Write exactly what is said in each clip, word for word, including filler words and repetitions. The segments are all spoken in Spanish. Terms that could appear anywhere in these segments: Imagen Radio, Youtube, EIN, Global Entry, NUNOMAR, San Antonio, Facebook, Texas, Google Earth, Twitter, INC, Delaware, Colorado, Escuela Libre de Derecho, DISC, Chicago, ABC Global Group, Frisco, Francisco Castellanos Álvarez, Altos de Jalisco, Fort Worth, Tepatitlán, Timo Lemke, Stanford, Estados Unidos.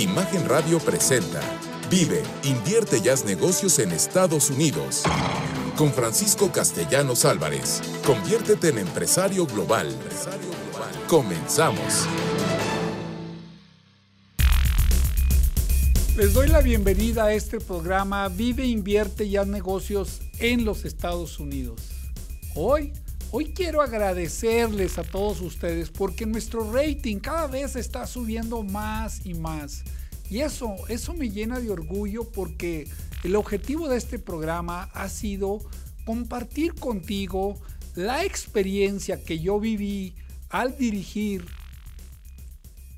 Imagen Radio presenta Vive, invierte y haz negocios en Estados Unidos. Con Francisco Castellanos Álvarez. Conviértete en empresario global. Comenzamos. Les doy la bienvenida a este programa Vive, invierte y haz negocios en los Estados Unidos. Hoy, hoy quiero agradecerles a todos ustedes porque nuestro rating cada vez está subiendo más y más. Y eso, eso me llena de orgullo porque el objetivo de este programa ha sido compartir contigo la experiencia que yo viví al dirigir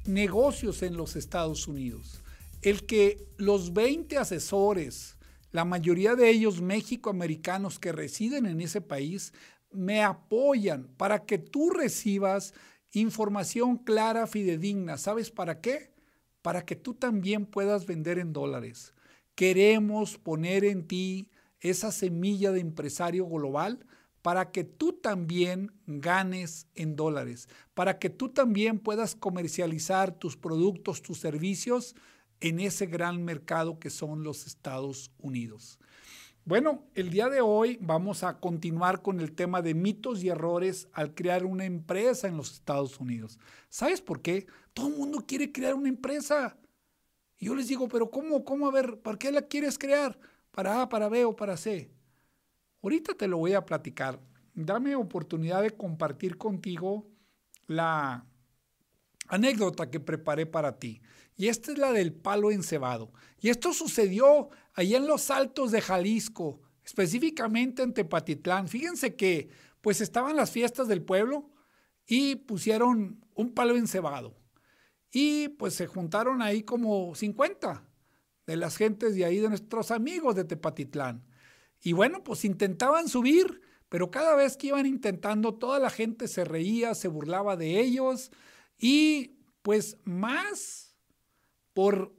negocios en los Estados Unidos. El que los veinte asesores, la mayoría de ellos mexicoamericanos que residen en ese país, me apoyan para que tú recibas información clara, fidedigna. ¿Sabes para qué? Para que tú también puedas vender en dólares. Queremos poner en ti esa semilla de empresario global para que tú también ganes en dólares, para que tú también puedas comercializar tus productos, tus servicios en ese gran mercado que son los Estados Unidos. Bueno, el día de hoy vamos a continuar con el tema de mitos y errores al crear una empresa en los Estados Unidos. ¿Sabes por qué? Todo el mundo quiere crear una empresa. Y yo les digo, pero ¿cómo? ¿Cómo? A ver, ¿para qué la quieres crear? ¿Para A, para B o para C? Ahorita te lo voy a platicar. Dame oportunidad de compartir contigo la anécdota que preparé para ti. Y esta es la del palo encebado. Y esto sucedió allá en los Altos de Jalisco, específicamente en Tepatitlán. Fíjense que pues estaban las fiestas del pueblo y pusieron un palo encebado. Y pues se juntaron ahí como cincuenta de las gentes de ahí, de nuestros amigos de Tepatitlán. Y bueno, pues intentaban subir, pero cada vez que iban intentando, toda la gente se reía, se burlaba de ellos. Y pues más por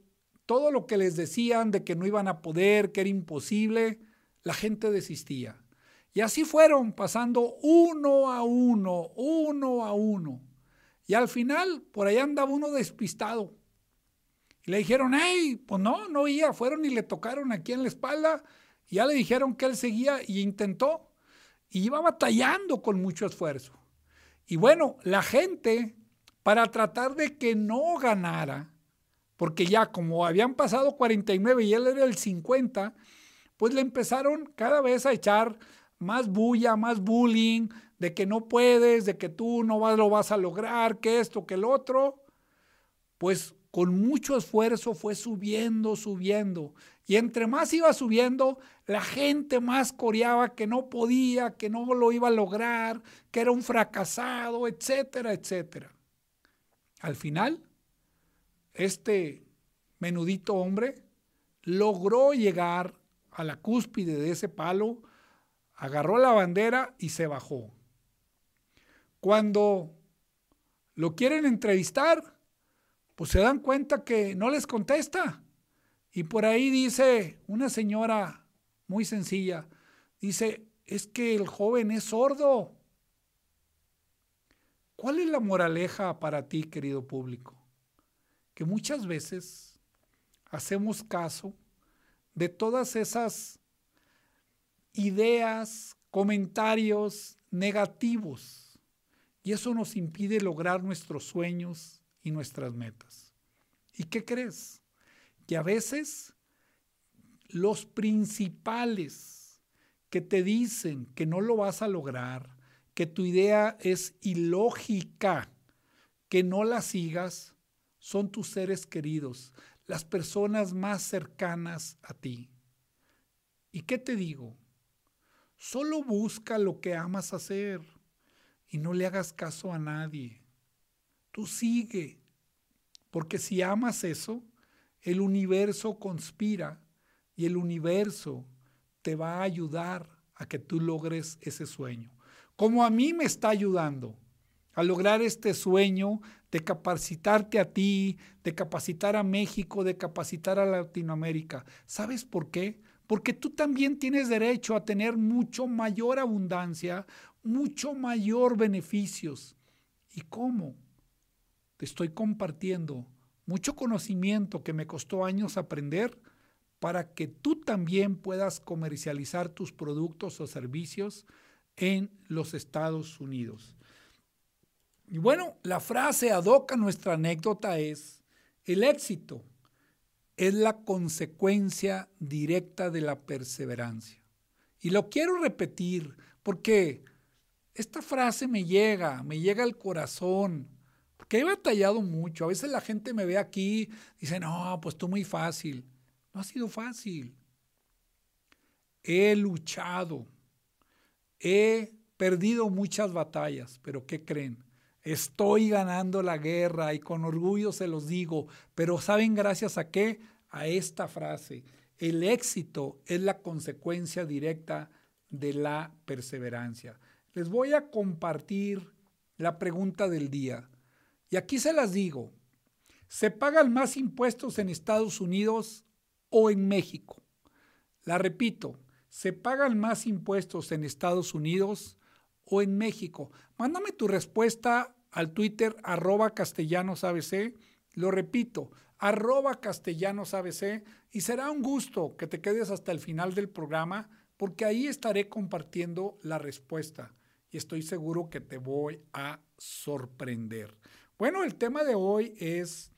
todo lo que les decían de que no iban a poder, que era imposible, la gente desistía. Y así fueron pasando uno a uno, uno a uno. Y al final, por allá andaba uno despistado. Y le dijeron, hey, pues no, no iba. Fueron y le tocaron aquí en la espalda. Y ya le dijeron que él seguía y intentó. Y iba batallando con mucho esfuerzo. Y bueno, la gente, para tratar de que no ganara, porque ya como habían pasado cuarenta y nueve y él era el cincuenta, pues le empezaron cada vez a echar más bulla, más bullying, de que no puedes, de que tú no vas, lo vas a lograr, que esto, que el otro. Pues con mucho esfuerzo fue subiendo, subiendo. Y entre más iba subiendo, la gente más coreaba que no podía, que no lo iba a lograr, que era un fracasado, etcétera, etcétera. Al final, este menudito hombre logró llegar a la cúspide de ese palo, agarró la bandera y se bajó. Cuando lo quieren entrevistar, pues se dan cuenta que no les contesta. Y por ahí dice una señora muy sencilla, dice, es que el joven es sordo. ¿Cuál es la moraleja para ti, querido público? Que muchas veces hacemos caso de todas esas ideas, comentarios negativos, y eso nos impide lograr nuestros sueños y nuestras metas. ¿Y qué crees? Que a veces los principales que te dicen que no lo vas a lograr, que tu idea es ilógica, que no la sigas, son tus seres queridos, las personas más cercanas a ti. ¿Y qué te digo? Solo busca lo que amas hacer y no le hagas caso a nadie. Tú sigue, porque si amas eso, el universo conspira y el universo te va a ayudar a que tú logres ese sueño. Como a mí me está ayudando a lograr este sueño de capacitarte a ti, de capacitar a México, de capacitar a Latinoamérica. ¿Sabes por qué? Porque tú también tienes derecho a tener mucho mayor abundancia, mucho mayor beneficios. ¿Y cómo? Te estoy compartiendo mucho conocimiento que me costó años aprender para que tú también puedas comercializar tus productos o servicios en los Estados Unidos. Y bueno, la frase ad hoc a nuestra anécdota es: el éxito es la consecuencia directa de la perseverancia. Y lo quiero repetir porque esta frase me llega, me llega al corazón, porque he batallado mucho. A veces la gente me ve aquí, dice, no, pues tú muy fácil. No ha sido fácil. He luchado, he perdido muchas batallas, pero ¿qué creen? Estoy ganando la guerra y con orgullo se los digo, pero ¿saben gracias a qué? A esta frase. El éxito es la consecuencia directa de la perseverancia. Les voy a compartir la pregunta del día. Y aquí se las digo. ¿Se pagan más impuestos en Estados Unidos o en México? La repito. ¿Se pagan más impuestos en Estados Unidos o en México? Mándame tu respuesta al Twitter, arroba castellanos A B C. Lo repito, arroba castellanos A B C. Y será un gusto que te quedes hasta el final del programa, porque ahí estaré compartiendo la respuesta y estoy seguro que te voy a sorprender. Bueno, el tema de hoy es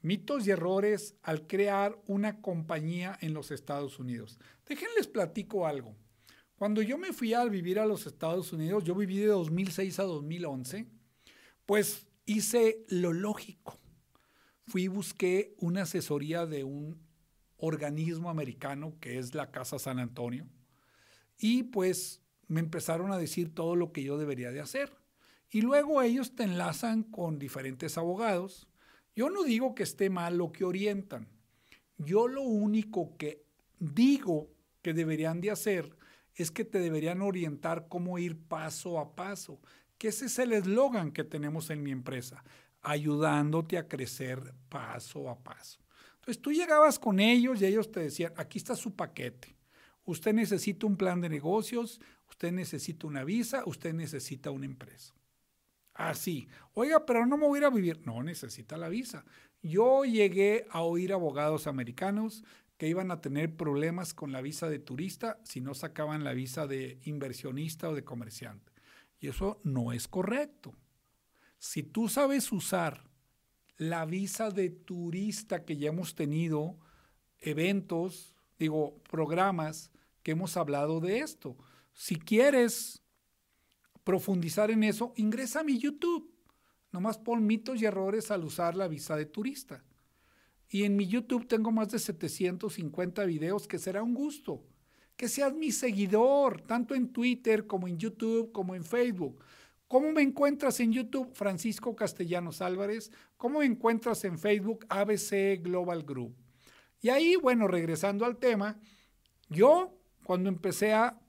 mitos y errores al crear una compañía en los Estados Unidos. Déjenles platico algo. Cuando yo me fui a vivir a los Estados Unidos, yo viví de dos mil seis a dos mil once, pues hice lo lógico. Fui y busqué una asesoría de un organismo americano que es la Casa San Antonio, y pues me empezaron a decir todo lo que yo debería de hacer. Y luego ellos te enlazan con diferentes abogados. Yo no digo que esté mal lo que orientan. Yo lo único que digo que deberían de hacer es que te deberían orientar cómo ir paso a paso, que ese es el eslogan que tenemos en mi empresa, ayudándote a crecer paso a paso. Entonces tú llegabas con ellos y ellos te decían, aquí está su paquete. Usted necesita un plan de negocios, usted necesita una visa, usted necesita una empresa. Así. Oiga, pero no me voy a ir a vivir. No, necesita la visa. Yo llegué a oír abogados americanos que iban a tener problemas con la visa de turista si no sacaban la visa de inversionista o de comerciante. Y eso no es correcto. Si tú sabes usar la visa de turista, que ya hemos tenido eventos, digo, programas que hemos hablado de esto. Si quieres profundizar en eso, ingresa a mi YouTube. Nomás pon mitos y errores al usar la visa de turista. Y en mi YouTube tengo más de setecientos cincuenta videos que será un gusto. Que seas mi seguidor, tanto en Twitter como en YouTube, como en Facebook. ¿Cómo me encuentras en YouTube? Francisco Castellanos Álvarez. ¿Cómo me encuentras en Facebook? A B C Global Group. Y ahí, bueno, regresando al tema, yo cuando empecé a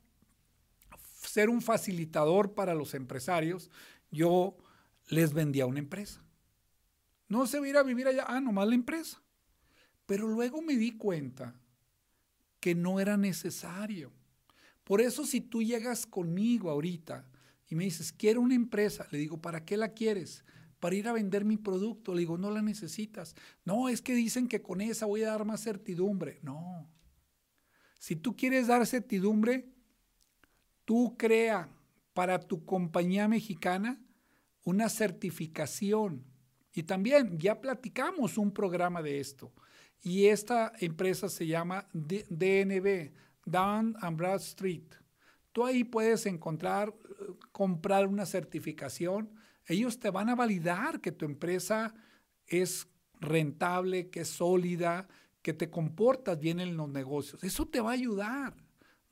ser un facilitador para los empresarios, yo les vendía una empresa. No se va a ir a vivir allá, ah, nomás la empresa. Pero luego me di cuenta que no era necesario. Por eso si tú llegas conmigo ahorita y me dices, quiero una empresa. Le digo, ¿para qué la quieres? Para ir a vender mi producto. Le digo, no la necesitas. No, es que dicen que con esa voy a dar más certidumbre. No. Si tú quieres dar certidumbre, tú crea para tu compañía mexicana una certificación. Y también ya platicamos un programa de esto. Y esta empresa se llama D N B, Dunn and Bradstreet. Tú ahí puedes encontrar, comprar una certificación. Ellos te van a validar que tu empresa es rentable, que es sólida, que te comportas bien en los negocios. Eso te va a ayudar.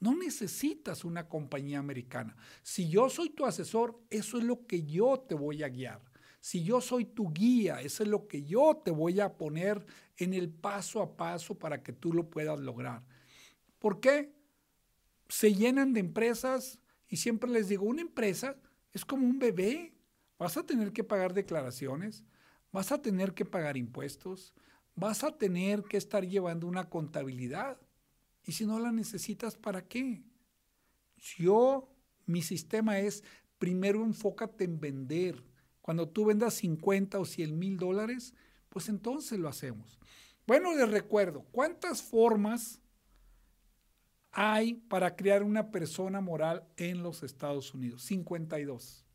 No necesitas una compañía americana. Si yo soy tu asesor, eso es lo que yo te voy a guiar. Si yo soy tu guía, eso es lo que yo te voy a poner en el paso a paso para que tú lo puedas lograr. ¿Por qué? Se llenan de empresas y siempre les digo, una empresa es como un bebé. Vas a tener que pagar declaraciones, vas a tener que pagar impuestos, vas a tener que estar llevando una contabilidad. Y si no la necesitas, ¿para qué? Yo, mi sistema es, primero enfócate en vender. Cuando tú vendas cincuenta o cien mil dólares, pues entonces lo hacemos. Bueno, les recuerdo, ¿cuántas formas hay para crear una persona moral en los Estados Unidos? cincuenta y dos.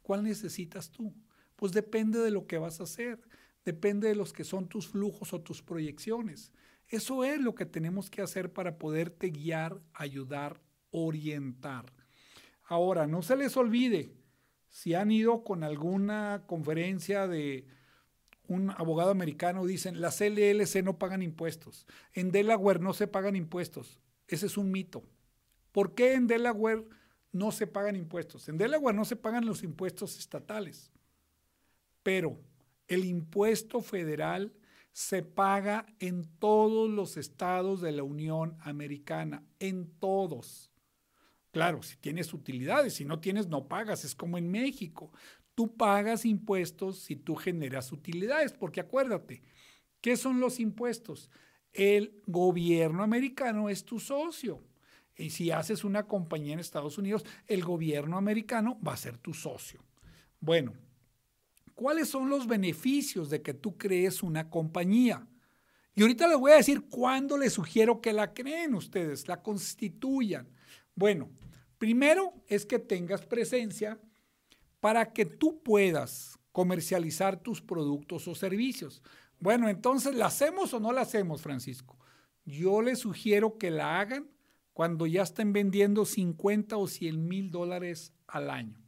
¿Cuál necesitas tú? Pues depende de lo que vas a hacer, depende de los que son tus flujos o tus proyecciones. Eso es lo que tenemos que hacer para poderte guiar, ayudar, orientar. Ahora, no se les olvide, si han ido con alguna conferencia de un abogado americano, dicen, las L L C no pagan impuestos. En Delaware no se pagan impuestos. Ese es un mito. ¿Por qué en Delaware no se pagan impuestos? En Delaware no se pagan los impuestos estatales, pero el impuesto federal se paga en todos los estados de la Unión Americana, en todos. Claro, si tienes utilidades, si no tienes, no pagas, es como en México. Tú pagas impuestos si tú generas utilidades, porque acuérdate, ¿qué son los impuestos? El gobierno americano es tu socio. Y si haces una compañía en Estados Unidos, el gobierno americano va a ser tu socio. Bueno, ¿cuáles son los beneficios de que tú crees una compañía? Y ahorita les voy a decir cuándo les sugiero que la creen ustedes, la constituyan. Bueno, primero es que tengas presencia para que tú puedas comercializar tus productos o servicios. Bueno, entonces, ¿la hacemos o no la hacemos, Francisco? Yo les sugiero que la hagan cuando ya estén vendiendo cincuenta o cien mil dólares al año.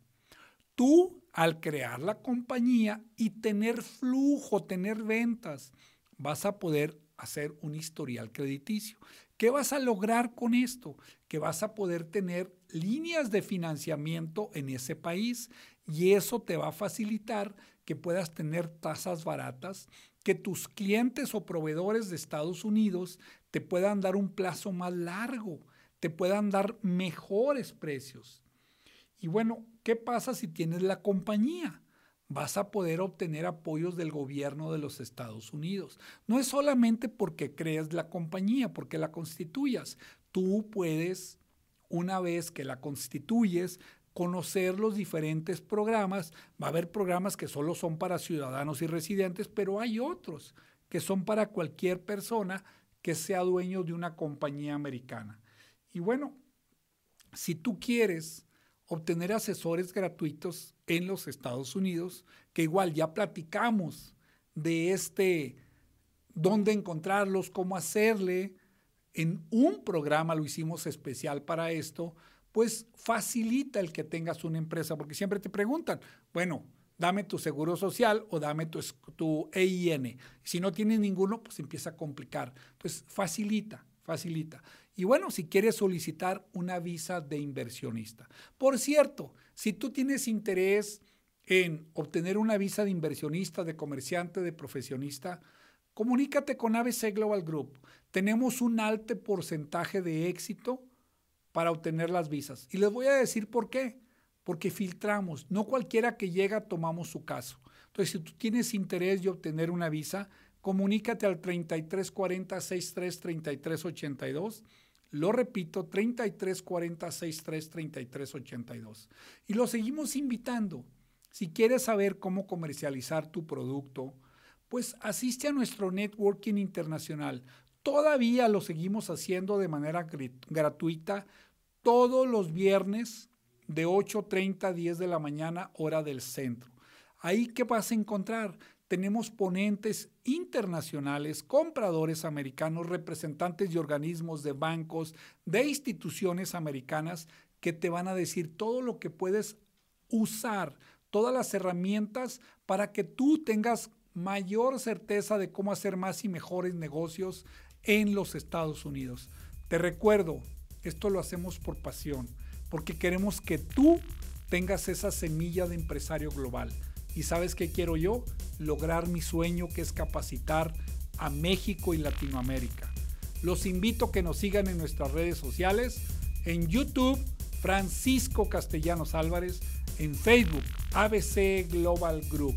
Tú, al crear la compañía y tener flujo, tener ventas, vas a poder hacer un historial crediticio. ¿Qué vas a lograr con esto? Que vas a poder tener líneas de financiamiento en ese país y eso te va a facilitar que puedas tener tasas baratas, que tus clientes o proveedores de Estados Unidos te puedan dar un plazo más largo, te puedan dar mejores precios. Y bueno, ¿qué pasa si tienes la compañía? Vas a poder obtener apoyos del gobierno de los Estados Unidos. No es solamente porque crees la compañía, porque la constituyas. Tú puedes, una vez que la constituyes, conocer los diferentes programas. Va a haber programas que solo son para ciudadanos y residentes, pero hay otros que son para cualquier persona que sea dueño de una compañía americana. Y bueno, si tú quieres obtener asesores gratuitos en los Estados Unidos, que igual ya platicamos de este, dónde encontrarlos, cómo hacerle. En un programa lo hicimos especial para esto, pues facilita el que tengas una empresa, porque siempre te preguntan, bueno, dame tu seguro social o dame tu, tu E I N. Si no tienes ninguno, pues empieza a complicar. Entonces, facilita, facilita. Y bueno, si quieres solicitar una visa de inversionista. Por cierto, si tú tienes interés en obtener una visa de inversionista, de comerciante, de profesionista, comunícate con A B C Global Group. Tenemos un alto porcentaje de éxito para obtener las visas. Y les voy a decir por qué. Porque filtramos. No cualquiera que llega tomamos su caso. Entonces, si tú tienes interés de obtener una visa, comunícate al treinta y tres cuarenta, sesenta y tres, treinta y tres ochenta y dos. Lo repito, treinta y tres cuarenta, sesenta y tres, treinta y tres ochenta y dos. Y lo seguimos invitando. Si quieres saber cómo comercializar tu producto, pues asiste a nuestro networking internacional. Todavía lo seguimos haciendo de manera gratuita todos los viernes de ocho treinta a diez de la mañana, hora del centro. Ahí, ¿qué vas a encontrar? Tenemos ponentes internacionales, compradores americanos, representantes de organismos, de bancos, de instituciones americanas que te van a decir todo lo que puedes usar, todas las herramientas para que tú tengas mayor certeza de cómo hacer más y mejores negocios en los Estados Unidos. Te recuerdo, esto lo hacemos por pasión, porque queremos que tú tengas esa semilla de empresario global. ¿Y sabes qué quiero yo? Lograr mi sueño, que es capacitar a México y Latinoamérica. Los invito a que nos sigan en nuestras redes sociales, en YouTube, Francisco Castellanos Álvarez, en Facebook, A B C Global Group.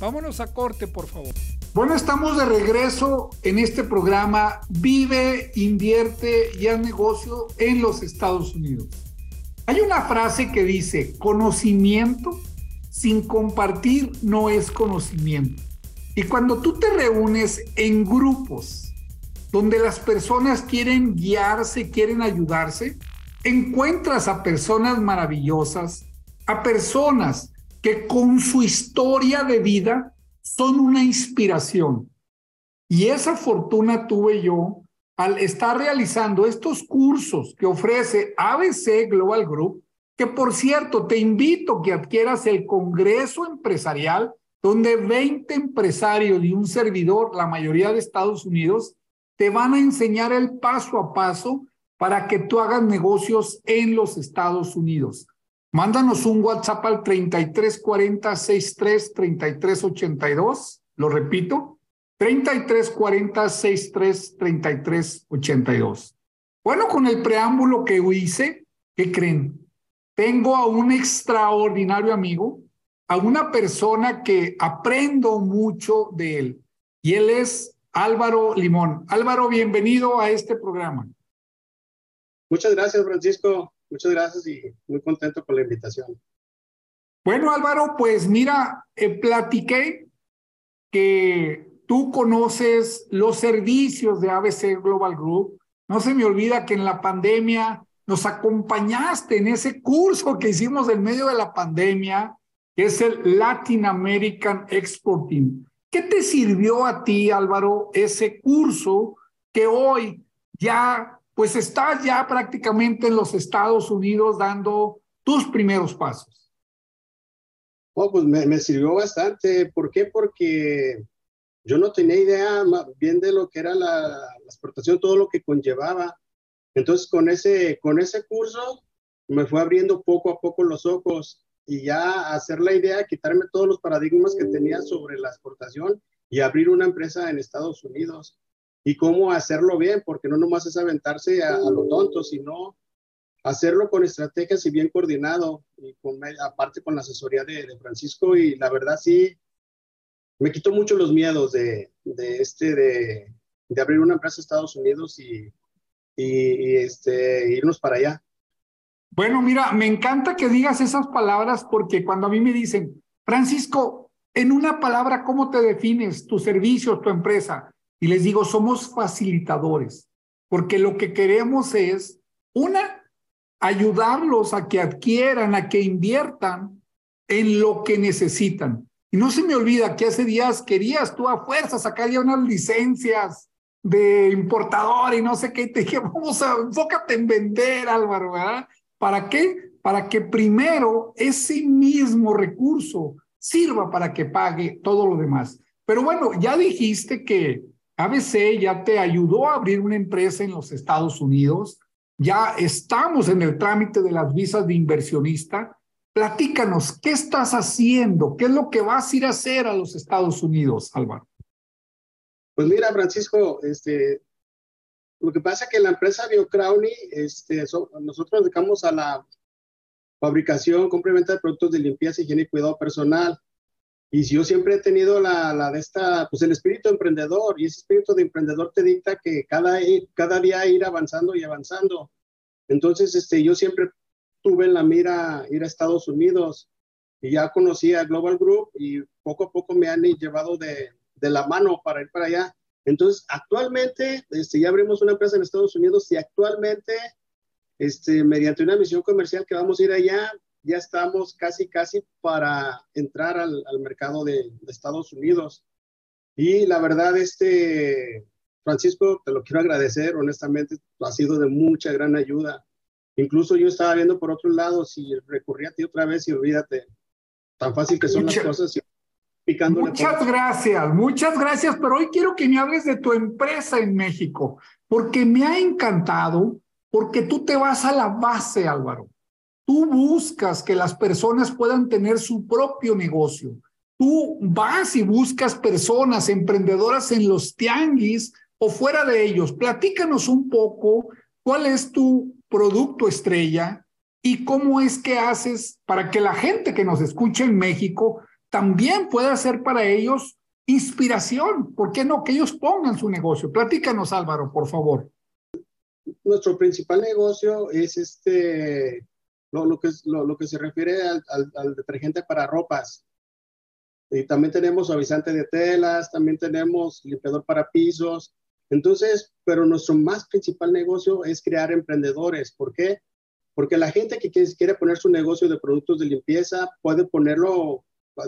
Vámonos a corte, por favor. Bueno, estamos de regreso en este programa Vive, Invierte y Haz Negocio en los Estados Unidos. Hay una frase que dice, conocimiento sin compartir no es conocimiento. Y cuando tú te reúnes en grupos donde las personas quieren guiarse, quieren ayudarse, encuentras a personas maravillosas, a personas que con su historia de vida son una inspiración. Y esa fortuna tuve yo al estar realizando estos cursos que ofrece A B C Global Group, que por cierto, te invito a que adquieras el Congreso Empresarial, donde veinte empresarios y un servidor, la mayoría de Estados Unidos, te van a enseñar el paso a paso para que tú hagas negocios en los Estados Unidos. Mándanos un WhatsApp al treinta y tres cuarenta sesenta y tres treinta y tres ochenta y dos, lo repito, treinta y tres cuarenta sesenta y tres treinta y tres ochenta y dos. Bueno, con el preámbulo que hice, ¿qué creen? Tengo a un extraordinario amigo, a una persona que aprendo mucho de él, y él es Álvaro Limón. Álvaro, bienvenido a este programa. Muchas gracias, Francisco. Muchas gracias y muy contento con la invitación. Bueno, Álvaro, pues mira, eh, platiqué que tú conoces los servicios de A B C Global Group. No se me olvida que en la pandemia nos acompañaste en ese curso que hicimos en medio de la pandemia, que es el Latin American Exporting. ¿Qué te sirvió a ti, Álvaro, ese curso que hoy ya... pues estás ya prácticamente en los Estados Unidos dando tus primeros pasos? Oh, pues me, me sirvió bastante. ¿Por qué? Porque yo no tenía idea más bien de lo que era la, la exportación, todo lo que conllevaba. Entonces, con ese, con ese curso me fue abriendo poco a poco los ojos y ya hacer la idea, quitarme todos los paradigmas que tenía sobre la exportación y abrir una empresa en Estados Unidos. Y cómo hacerlo bien, porque no nomás es aventarse a, a lo tonto, sino hacerlo con estrategias y bien coordinado, y con, aparte con la asesoría de, de Francisco, y la verdad sí, me quitó mucho los miedos de, de, este, de, de abrir una empresa en Estados Unidos y, y, y este, irnos para allá. Bueno, mira, me encanta que digas esas palabras, porque cuando a mí me dicen, Francisco, en una palabra, ¿cómo te defines tus servicios, tu empresa? Y les digo, somos facilitadores, porque lo que queremos es, una, ayudarlos a que adquieran, a que inviertan en lo que necesitan. Y no se me olvida que hace días querías tú a fuerza sacar ya unas licencias de importador y no sé qué, y te dije, vamos a, enfócate en vender, Álvaro, ¿verdad? ¿Para qué? Para que primero ese mismo recurso sirva para que pague todo lo demás. Pero bueno, ya dijiste que A B C ya te ayudó a abrir una empresa en los Estados Unidos. Ya estamos en el trámite de las visas de inversionista. Platícanos, ¿qué estás haciendo? ¿Qué es lo que vas a ir a hacer a los Estados Unidos, Álvaro? Pues mira, Francisco, este, lo que pasa es que la empresa Biocrowny, este, so, nosotros nos dedicamos a la fabricación, compra y venta de productos de limpieza, higiene y cuidado personal. Y yo siempre he tenido la, la de esta, pues el espíritu emprendedor, y ese espíritu de emprendedor te dicta que cada, cada día ir avanzando y avanzando. Entonces, este, yo siempre tuve en la mira ir a Estados Unidos, y ya conocí a Global Group, y poco a poco me han llevado de, de la mano para ir para allá. Entonces, actualmente, este, ya abrimos una empresa en Estados Unidos, y actualmente, este, mediante una misión comercial que vamos a ir allá, ya estamos casi, casi para entrar al, al mercado de, de Estados Unidos. Y la verdad, este, Francisco, te lo quiero agradecer, honestamente, ha sido de mucha gran ayuda. Incluso yo estaba viendo por otro lado, si recurría a ti otra vez y olvídate, tan fácil que son muchas, las cosas. Picándole muchas cosas. gracias, muchas gracias, pero hoy quiero que me hables de tu empresa en México, porque me ha encantado, porque tú te vas a la base, Álvaro. Tú buscas que las personas puedan tener su propio negocio. Tú vas y buscas personas emprendedoras en los tianguis o fuera de ellos. Platícanos un poco cuál es tu producto estrella y cómo es que haces para que la gente que nos escucha en México también pueda ser para ellos inspiración. ¿Por qué no? Que ellos pongan su negocio. Platícanos, Álvaro, por favor. Nuestro principal negocio es este... Lo, lo, que, lo, lo que se refiere al, al, al detergente para ropas. Y también tenemos suavizante de telas, también tenemos limpiador para pisos. Entonces, pero nuestro más principal negocio es crear emprendedores. ¿Por qué? Porque la gente que quiere poner su negocio de productos de limpieza puede ponerlo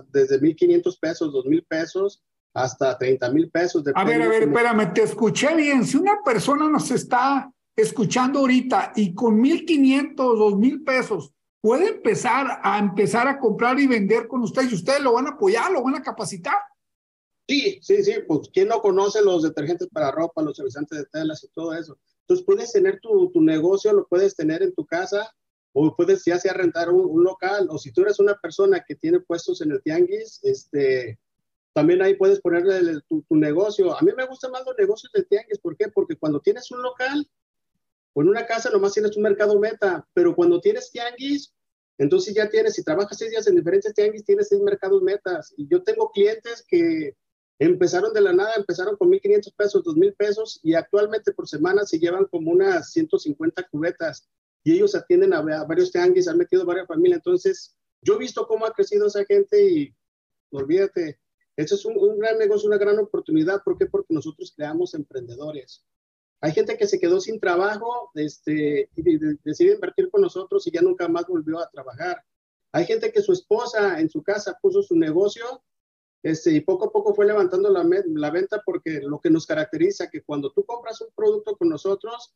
desde mil quinientos pesos, dos mil pesos, hasta treinta mil pesos. A ver, a ver, como... espérame, te escuché bien. Si una persona nos está escuchando ahorita y con mil quinientos, dos mil pesos, puede empezar a empezar a comprar y vender con ustedes, y ustedes lo van a apoyar, lo van a capacitar. Sí, sí, sí, pues ¿quién no conoce los detergentes para ropa, los suavizantes de telas y todo eso? Entonces puedes tener tu, tu negocio, lo puedes tener en tu casa, o puedes ya sea rentar un, un local, o si tú eres una persona que tiene puestos en el tianguis, este... también ahí puedes ponerle tu, tu negocio. A mí me gustan más los negocios de tianguis. ¿Por qué? Porque cuando tienes un local o en una casa, nomás tienes un mercado meta. Pero cuando tienes tianguis, entonces ya tienes, si trabajas seis días en diferentes tianguis, tienes seis mercados metas. Y yo tengo clientes que empezaron de la nada, empezaron con mil quinientos pesos, dos mil pesos, y actualmente por semana se llevan como unas ciento cincuenta cubetas. Y ellos atienden a, a varios tianguis, han metido varias familias. Entonces, yo he visto cómo ha crecido esa gente y olvídate. Eso es un, un gran negocio, una gran oportunidad. ¿Por qué? Porque nosotros creamos emprendedores. Hay gente que se quedó sin trabajo este, y de, de, decide invertir con nosotros y ya nunca más volvió a trabajar. Hay gente que su esposa en su casa puso su negocio este, y poco a poco fue levantando la, la venta, porque lo que nos caracteriza es que cuando tú compras un producto con nosotros,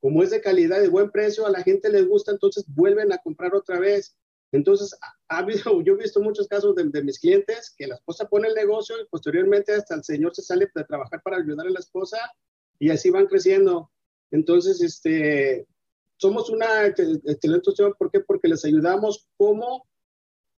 como es de calidad, de buen precio, a la gente les gusta, entonces vuelven a comprar otra vez. Entonces, ha habido, yo he visto muchos casos de, de mis clientes que la esposa pone el negocio y posteriormente hasta el señor se sale de trabajar para ayudar a la esposa y así van creciendo. Entonces, este, somos una excelente opción. ¿Por qué? Porque les ayudamos cómo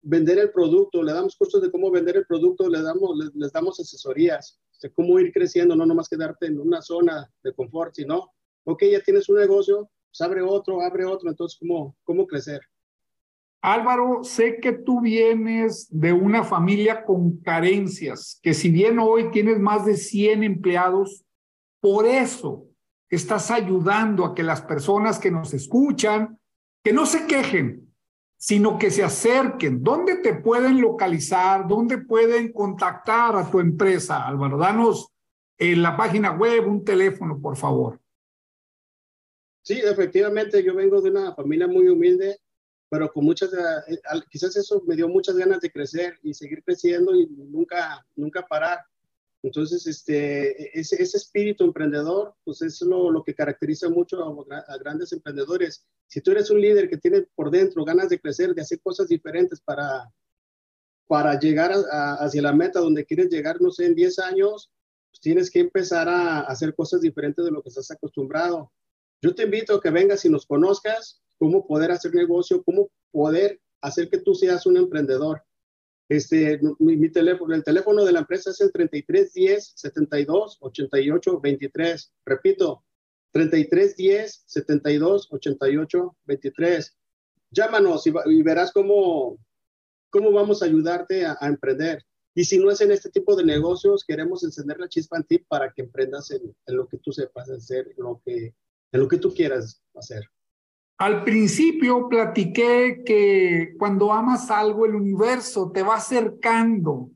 vender el producto, le damos cursos de cómo vender el producto, les damos, les, les damos asesorías de cómo ir creciendo, no nomás quedarte en una zona de confort, sino, ok, ya tienes un negocio, pues abre otro, abre otro, entonces, ¿cómo, cómo crecer? Álvaro, sé que tú vienes de una familia con carencias, que si bien hoy tienes más de cien empleados, por eso estás ayudando a que las personas que nos escuchan, que no se quejen, sino que se acerquen. ¿Dónde te pueden localizar? ¿Dónde pueden contactar a tu empresa, Álvaro? Danos en la página web un teléfono, por favor. Sí, efectivamente, yo vengo de una familia muy humilde, pero con muchas, quizás eso me dio muchas ganas de crecer y seguir creciendo y nunca, nunca parar. Entonces, este, ese, ese espíritu emprendedor, pues es lo, lo que caracteriza mucho a, a grandes emprendedores. Si tú eres un líder que tiene por dentro ganas de crecer, de hacer cosas diferentes para, para llegar a, a, hacia la meta donde quieres llegar, no sé, en diez años, pues tienes que empezar a, a hacer cosas diferentes de lo que estás acostumbrado. Yo te invito a que vengas y nos conozcas, cómo poder hacer negocio, cómo poder hacer que tú seas un emprendedor. Este, mi, mi teléfono, el teléfono de la empresa es el treinta y tres diez, setenta y dos, ochenta y ocho, veintitrés. Repito, treinta y tres diez, setenta y dos, ochenta y ocho, veintitrés. Llámanos y, y verás cómo, cómo vamos a ayudarte a, a emprender. Y si no es en este tipo de negocios, queremos encender la chispa en ti para que emprendas en, en lo que tú sepas hacer, en lo que, en lo que tú quieras hacer. Al principio platiqué que cuando amas algo, el universo te va acercando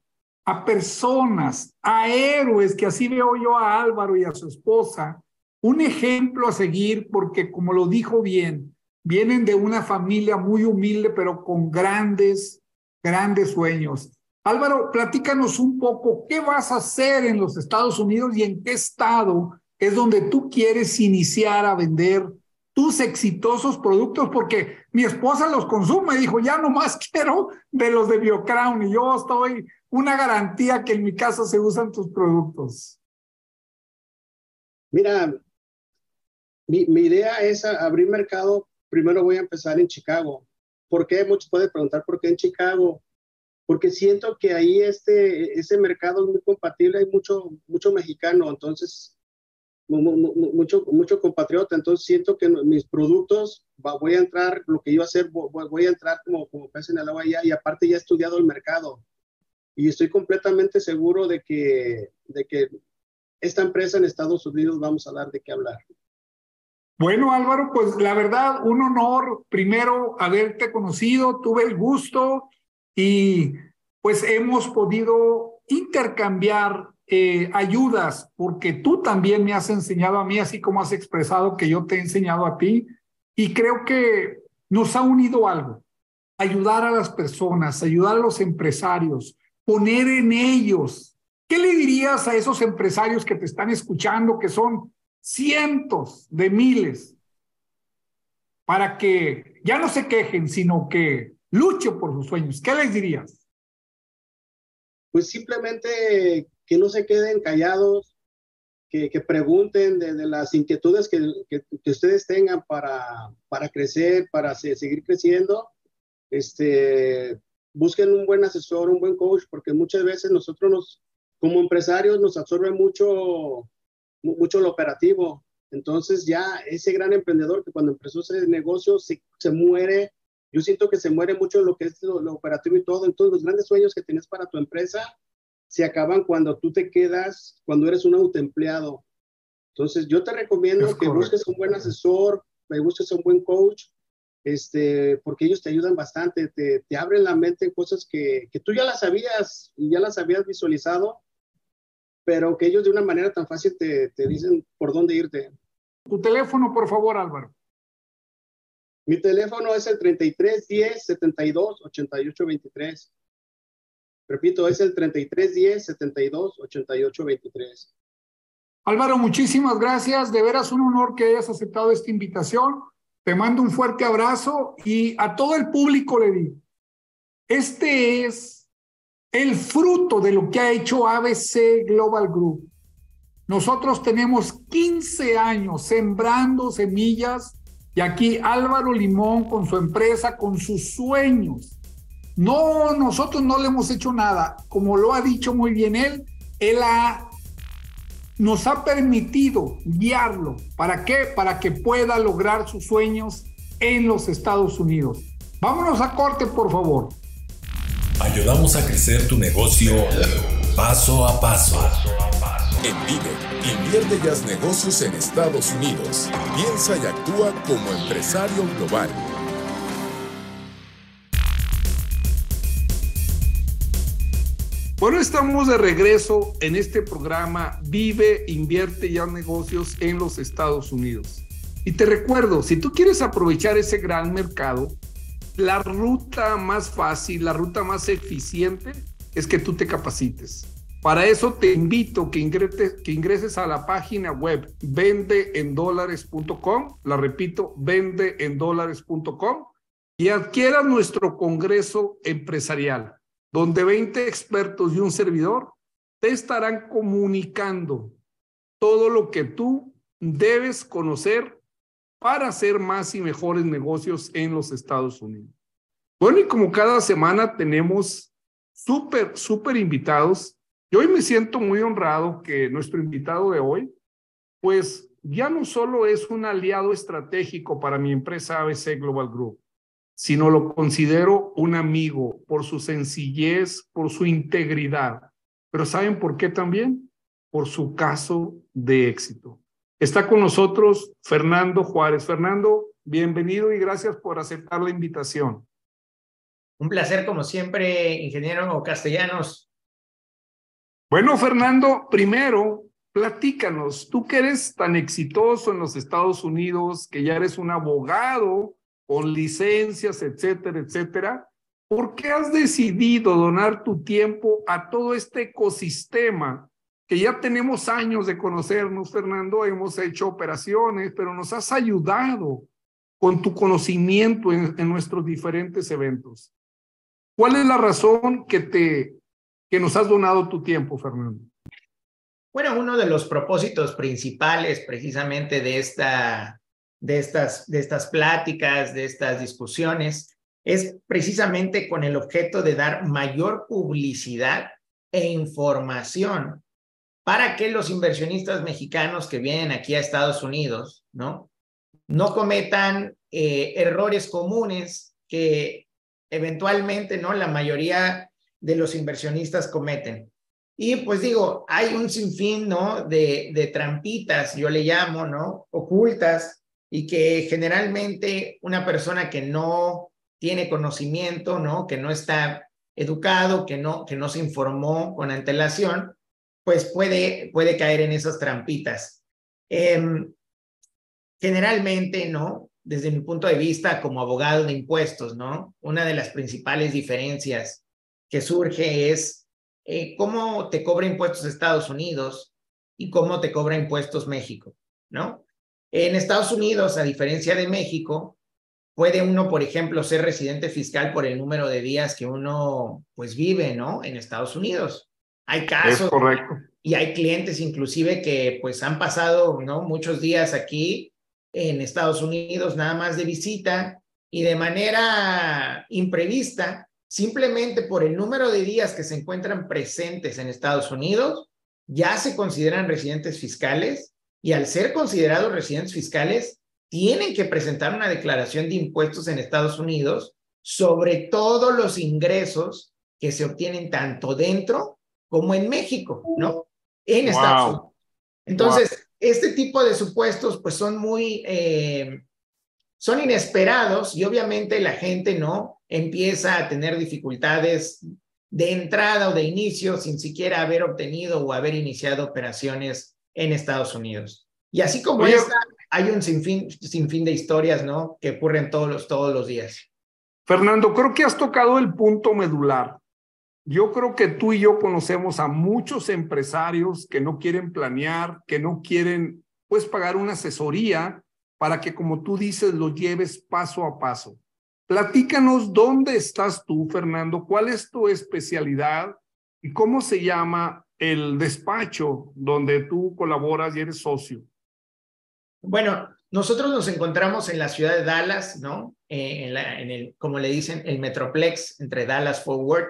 a personas, a héroes, que así veo yo a Álvaro y a su esposa. Un ejemplo a seguir, porque como lo dijo bien, vienen de una familia muy humilde, pero con grandes, grandes sueños. Álvaro, platícanos un poco, ¿qué vas a hacer en los Estados Unidos y en qué estado es donde tú quieres iniciar a vender tus exitosos productos? Porque mi esposa los consume, dijo, ya nomás quiero de los de Biocrowny, y yo estoy una garantía que en mi casa se usan tus productos. Mira, mi, mi idea es abrir mercado. Primero voy a empezar en Chicago. ¿Por qué? Muchos pueden preguntar por qué en Chicago, porque siento que ahí este, ese mercado es muy compatible, hay mucho, mucho mexicano, entonces Mucho, mucho compatriota, entonces siento que mis productos, voy a entrar, lo que iba a hacer, voy a entrar como, como pez en el agua ya, y aparte ya he estudiado el mercado, y estoy completamente seguro de que, de que esta empresa en Estados Unidos vamos a dar de qué hablar. Bueno, Álvaro, pues la verdad, un honor primero haberte conocido, tuve el gusto, y pues hemos podido intercambiar eh, ayudas, porque tú también me has enseñado a mí, así como has expresado que yo te he enseñado a ti, y creo que nos ha unido algo: ayudar a las personas, ayudar a los empresarios, poner en ellos. ¿Qué le dirías a esos empresarios que te están escuchando, que son cientos de miles, para que ya no se quejen, sino que luchen por sus sueños? ¿Qué les dirías? Pues simplemente que no se queden callados, que, que pregunten de, de las inquietudes que, que, que ustedes tengan para, para crecer, para se, seguir creciendo. Este, busquen un buen asesor, un buen coach, porque muchas veces nosotros nos, como empresarios nos absorbe mucho, mucho lo operativo. Entonces ya ese gran emprendedor que cuando empezó ese negocio se, se muere. Yo siento que se muere mucho lo que es lo, lo operativo y todo. Entonces, los grandes sueños que tienes para tu empresa se acaban cuando tú te quedas, cuando eres un autoempleado. Entonces, yo te recomiendo es que correcto. busques un buen asesor, que busques un buen coach, este, porque ellos te ayudan bastante, te, te abren la mente en cosas que, que tú ya las sabías y ya las habías visualizado, pero que ellos de una manera tan fácil te, te dicen por dónde irte. Tu teléfono, por favor, Álvaro. Mi teléfono es el treinta y tres diez, setenta y dos, ochenta y ocho veintitrés. Repito, es el treinta y tres diez, setenta y dos, ochenta y ocho veintitrés. Álvaro, muchísimas gracias. De veras, un honor que hayas aceptado esta invitación. Te mando un fuerte abrazo y a todo el público le digo, este es el fruto de lo que ha hecho A B C Global Group. Nosotros tenemos quince años sembrando semillas. Y aquí Álvaro Limón con su empresa, con sus sueños. No, nosotros no le hemos hecho nada. Como lo ha dicho muy bien él, él ha, nos ha permitido guiarlo. ¿Para qué? Para que pueda lograr sus sueños en los Estados Unidos. Vámonos a corte, por favor. Ayudamos a crecer tu negocio paso a paso. En Vive, invierte ya negocios en Estados Unidos. Piensa y actúa como empresario global. Bueno, estamos de regreso en este programa Vive, invierte ya negocios en los Estados Unidos. Y te recuerdo, si tú quieres aprovechar ese gran mercado, la ruta más fácil, la ruta más eficiente es que tú te capacites. Para eso te invito que ingreses, que ingreses a la página web vende en dólares punto com, la repito, vende en dólares punto com, y adquieras nuestro congreso empresarial, donde veinte expertos y un servidor te estarán comunicando todo lo que tú debes conocer para hacer más y mejores negocios en los Estados Unidos. Bueno, y como cada semana tenemos súper, súper invitados. Yo hoy me siento muy honrado que nuestro invitado de hoy, pues ya no solo es un aliado estratégico para mi empresa A B C Global Group, sino lo considero un amigo por su sencillez, por su integridad. Pero ¿saben por qué también? Por su caso de éxito. Está con nosotros Fernando Juárez. Fernando, bienvenido y gracias por aceptar la invitación. Un placer como siempre, ingeniero Castellanos. Bueno, Fernando, primero, platícanos, tú que eres tan exitoso en los Estados Unidos, que ya eres un abogado con licencias, etcétera, etcétera, ¿por qué has decidido donar tu tiempo a todo este ecosistema que ya tenemos años de conocernos, Fernando? Hemos hecho operaciones, pero nos has ayudado con tu conocimiento en, en nuestros diferentes eventos. ¿Cuál es la razón que te... que nos has donado tu tiempo, Fernando? Bueno, uno de los propósitos principales precisamente de, esta, de, estas, de estas pláticas, de estas discusiones, es precisamente con el objeto de dar mayor publicidad e información para que los inversionistas mexicanos que vienen aquí a Estados Unidos, ¿no? no cometan eh, errores comunes que eventualmente, ¿no? la mayoría de los inversionistas cometen. Y pues digo, hay un sinfín, ¿no? De, de trampitas, yo le llamo, ¿no? Ocultas, y que generalmente una persona que no tiene conocimiento, ¿no? Que no está educado, que no, que no se informó con antelación, pues puede, puede caer en esas trampitas. Eh, generalmente, ¿no? Desde mi punto de vista como abogado de impuestos, ¿no? Una de las principales diferencias que surge es eh, cómo te cobra impuestos Estados Unidos y cómo te cobra impuestos México, ¿no? En Estados Unidos, a diferencia de México, puede uno, por ejemplo, ser residente fiscal por el número de días que uno, pues, vive, ¿no? En Estados Unidos. Hay casos. Es correcto. Y hay clientes, inclusive, que, pues, han pasado, ¿no? Muchos días aquí en Estados Unidos, nada más de visita, y de manera imprevista, simplemente por el número de días que se encuentran presentes en Estados Unidos, ya se consideran residentes fiscales, y al ser considerados residentes fiscales, tienen que presentar una declaración de impuestos en Estados Unidos sobre todos los ingresos que se obtienen tanto dentro como en México, ¿no? En wow. Estados Unidos. Entonces, wow. este tipo de supuestos, pues, son muy, eh, son inesperados, y obviamente la gente, ¿no? Empieza a tener dificultades de entrada o de inicio sin siquiera haber obtenido o haber iniciado operaciones en Estados Unidos. Y así como Oye, esta... hay un sinfín, sinfín de historias, ¿no? Que ocurren todos los, todos los días. Fernando, creo que has tocado el punto medular. Yo creo que tú y yo conocemos a muchos empresarios que no quieren planear, que no quieren, pues, pagar una asesoría para que, como tú dices, lo lleves paso a paso. Platícanos dónde estás tú, Fernando, cuál es tu especialidad y cómo se llama el despacho donde tú colaboras y eres socio. Bueno, nosotros nos encontramos en la ciudad de Dallas, ¿no? Eh, en la, en el, como le dicen, el Metroplex, entre Dallas, Fort Worth.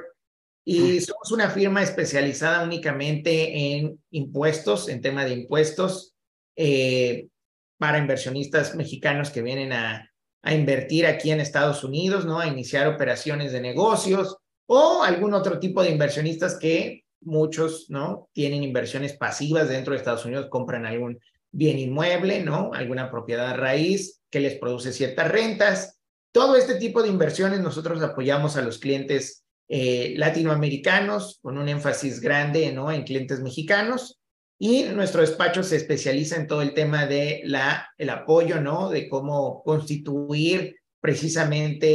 Y somos una firma especializada únicamente en impuestos, en tema de impuestos, eh, para inversionistas mexicanos que vienen a, a invertir aquí en Estados Unidos, ¿no? A iniciar operaciones de negocios o algún otro tipo de inversionistas que muchos, ¿no? Tienen inversiones pasivas dentro de Estados Unidos, compran algún bien inmueble, ¿no? Alguna propiedad raíz que les produce ciertas rentas. Todo este tipo de inversiones nosotros apoyamos a los clientes eh, latinoamericanos con un énfasis grande, ¿no? En clientes mexicanos, y nuestro despacho se especializa en todo el tema de la, el apoyo, ¿no? De cómo constituir precisamente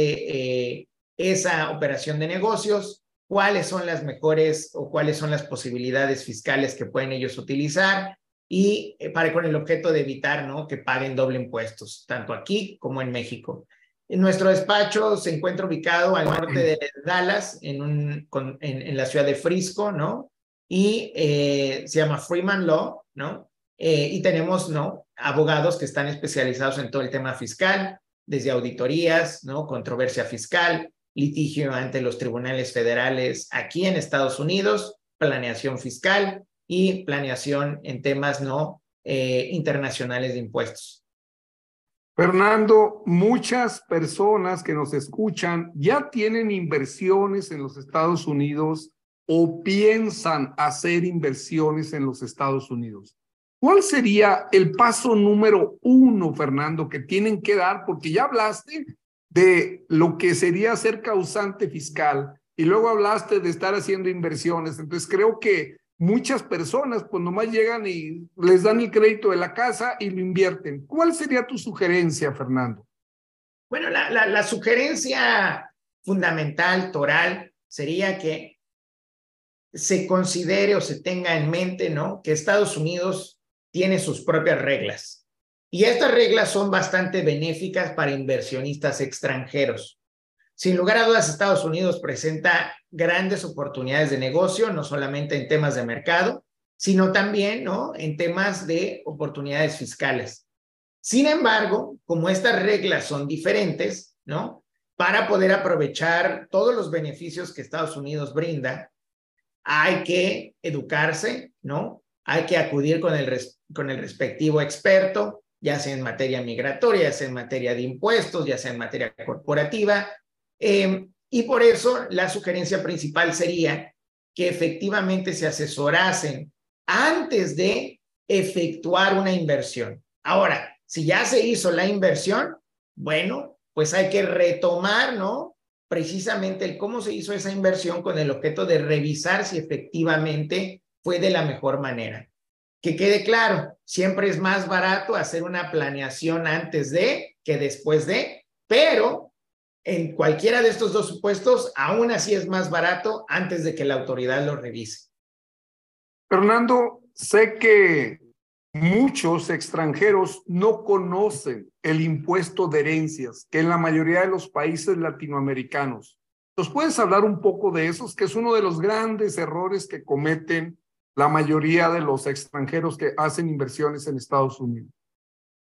eh, esa operación de negocios, cuáles son las mejores o cuáles son las posibilidades fiscales que pueden ellos utilizar, y para con el objeto de evitar, ¿no? Que paguen doble impuestos, tanto aquí como en México. Nuestro despacho se encuentra ubicado al norte de Dallas, en, un, con, en, en la ciudad de Frisco, ¿no? Y eh, se llama Freeman Law, ¿no? Eh, y tenemos, ¿no? Abogados que están especializados en todo el tema fiscal, desde auditorías, ¿no? Controversia fiscal, litigio ante los tribunales federales aquí en Estados Unidos, planeación fiscal, y planeación en temas no eh, internacionales de impuestos. Fernando, muchas personas que nos escuchan ya tienen inversiones en los Estados Unidos o piensan hacer inversiones en los Estados Unidos. ¿Cuál sería el paso número uno, Fernando, que tienen que dar? Porque ya hablaste de lo que sería ser causante fiscal y luego hablaste de estar haciendo inversiones. Entonces creo que muchas personas, pues, nomás llegan y les dan el crédito de la casa y lo invierten. ¿Cuál sería tu sugerencia, Fernando? Bueno, la, la, la sugerencia fundamental, toral, sería que se considere o se tenga en mente, ¿no? Que Estados Unidos tiene sus propias reglas. Y estas reglas son bastante benéficas para inversionistas extranjeros. Sin lugar a dudas, Estados Unidos presenta grandes oportunidades de negocio, no solamente en temas de mercado, sino también, ¿no? En temas de oportunidades fiscales. Sin embargo, como estas reglas son diferentes, ¿no? Para poder aprovechar todos los beneficios que Estados Unidos brinda, hay que educarse, ¿no? Hay que acudir con el, res- con el respectivo experto, ya sea en materia migratoria, ya sea en materia de impuestos, ya sea en materia corporativa. Eh, y por eso la sugerencia principal sería que efectivamente se asesorasen antes de efectuar una inversión. Ahora, si ya se hizo la inversión, bueno, pues hay que retomar, ¿no? precisamente el cómo se hizo esa inversión con el objeto de revisar si efectivamente fue de la mejor manera. Que quede claro, siempre es más barato hacer una planeación antes de que después de, pero en cualquiera de estos dos supuestos, aún así es más barato antes de que la autoridad lo revise. Fernando, sé que muchos extranjeros no conocen el impuesto de herencias, que en la mayoría de los países latinoamericanos. ¿Nos puedes hablar un poco de esos? Que es uno de los grandes errores que cometen la mayoría de los extranjeros que hacen inversiones en Estados Unidos.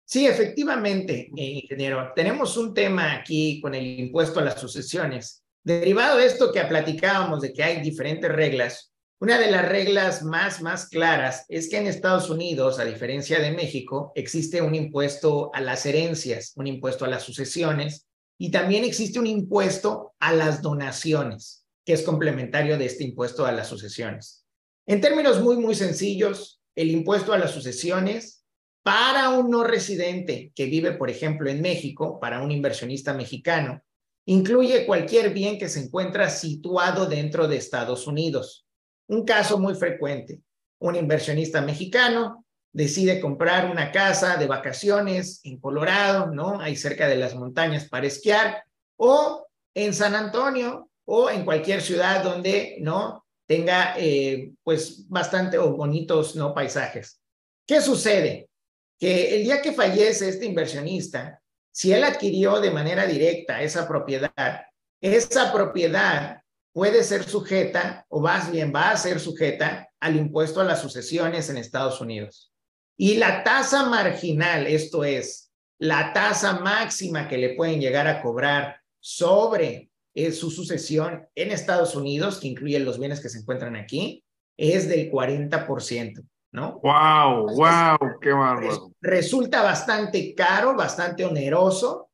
Sí, efectivamente, ingeniero. Tenemos un tema aquí con el impuesto a las sucesiones. Derivado de esto que platicábamos de que hay diferentes reglas, una de las reglas más, más claras es que en Estados Unidos, a diferencia de México, existe un impuesto a las herencias, un impuesto a las sucesiones y también existe un impuesto a las donaciones, que es complementario de este impuesto a las sucesiones. En términos muy, muy sencillos, el impuesto a las sucesiones para un no residente que vive, por ejemplo, en México, para un inversionista mexicano, incluye cualquier bien que se encuentra situado dentro de Estados Unidos. Un caso muy frecuente, un inversionista mexicano decide comprar una casa de vacaciones en Colorado, ¿no? Ahí cerca de las montañas para esquiar, o en San Antonio, o en cualquier ciudad donde, ¿no? Tenga, eh, pues, bastante o bonitos, ¿no? Paisajes. ¿Qué sucede? Que el día que fallece este inversionista, si él adquirió de manera directa esa propiedad, esa propiedad puede ser sujeta, o más bien va a ser sujeta, al impuesto a las sucesiones en Estados Unidos. Y la tasa marginal, esto es, la tasa máxima que le pueden llegar a cobrar sobre eh, su sucesión en Estados Unidos, que incluye los bienes que se encuentran aquí, es del cuarenta por ciento, ¿no? ¡Wow! Entonces, ¡wow! ¡Qué bárbaro! Resulta bastante caro, bastante oneroso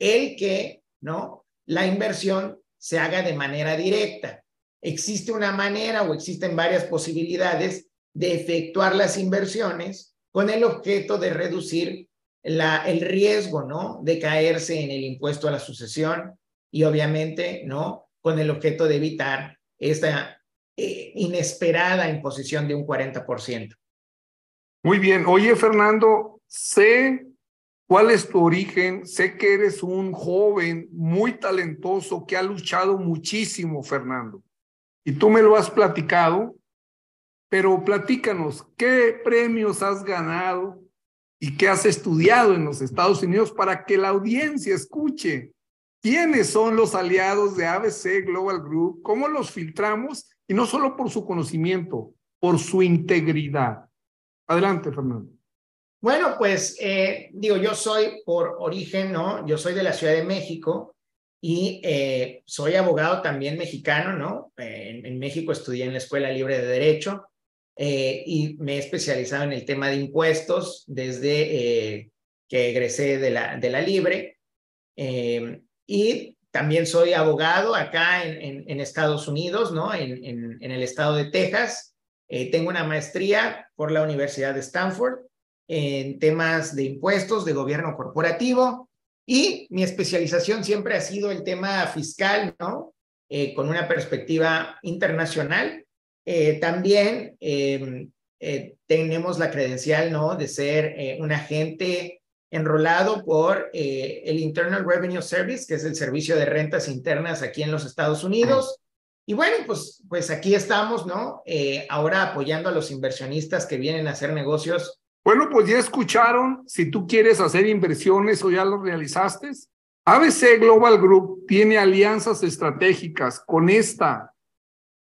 el que, ¿no?, la inversión se haga de manera directa. Existe una manera o existen varias posibilidades de efectuar las inversiones con el objeto de reducir la, el riesgo, ¿no?, de caerse en el impuesto a la sucesión y obviamente, ¿no?, con el objeto de evitar esta eh, inesperada imposición de un cuarenta por ciento. Muy bien. Oye, Fernando, sé... ¿cuál es tu origen? Sé que eres un joven muy talentoso que ha luchado muchísimo, Fernando. Y tú me lo has platicado, pero platícanos, ¿qué premios has ganado y qué has estudiado en los Estados Unidos para que la audiencia escuche quiénes son los aliados de A B C Global Group, cómo los filtramos y no solo por su conocimiento, por su integridad? Adelante, Fernando. Bueno, pues, eh, digo, yo soy por origen, ¿no? Yo soy de la Ciudad de México y eh, soy abogado también mexicano, ¿no? Eh, en, en México estudié en la Escuela Libre de Derecho eh, y me he especializado en el tema de impuestos desde eh, que egresé de la, de la Libre. Eh, y también soy abogado acá en, en, en Estados Unidos, ¿no? En, en, en el estado de Texas. Eh, tengo una maestría por la Universidad de Stanford en temas de impuestos, de gobierno corporativo, y mi especialización siempre ha sido el tema fiscal, ¿no? Eh, con una perspectiva internacional. Eh, también eh, eh, tenemos la credencial, ¿no?, de ser eh, un agente enrolado por eh, el Internal Revenue Service, que es el servicio de rentas internas aquí en los Estados Unidos. Y bueno, pues, pues aquí estamos, ¿no? Eh, ahora apoyando a los inversionistas que vienen a hacer negocios. Bueno, pues ya escucharon, si tú quieres hacer inversiones o ya lo realizaste, A B C Global Group tiene alianzas estratégicas con esta,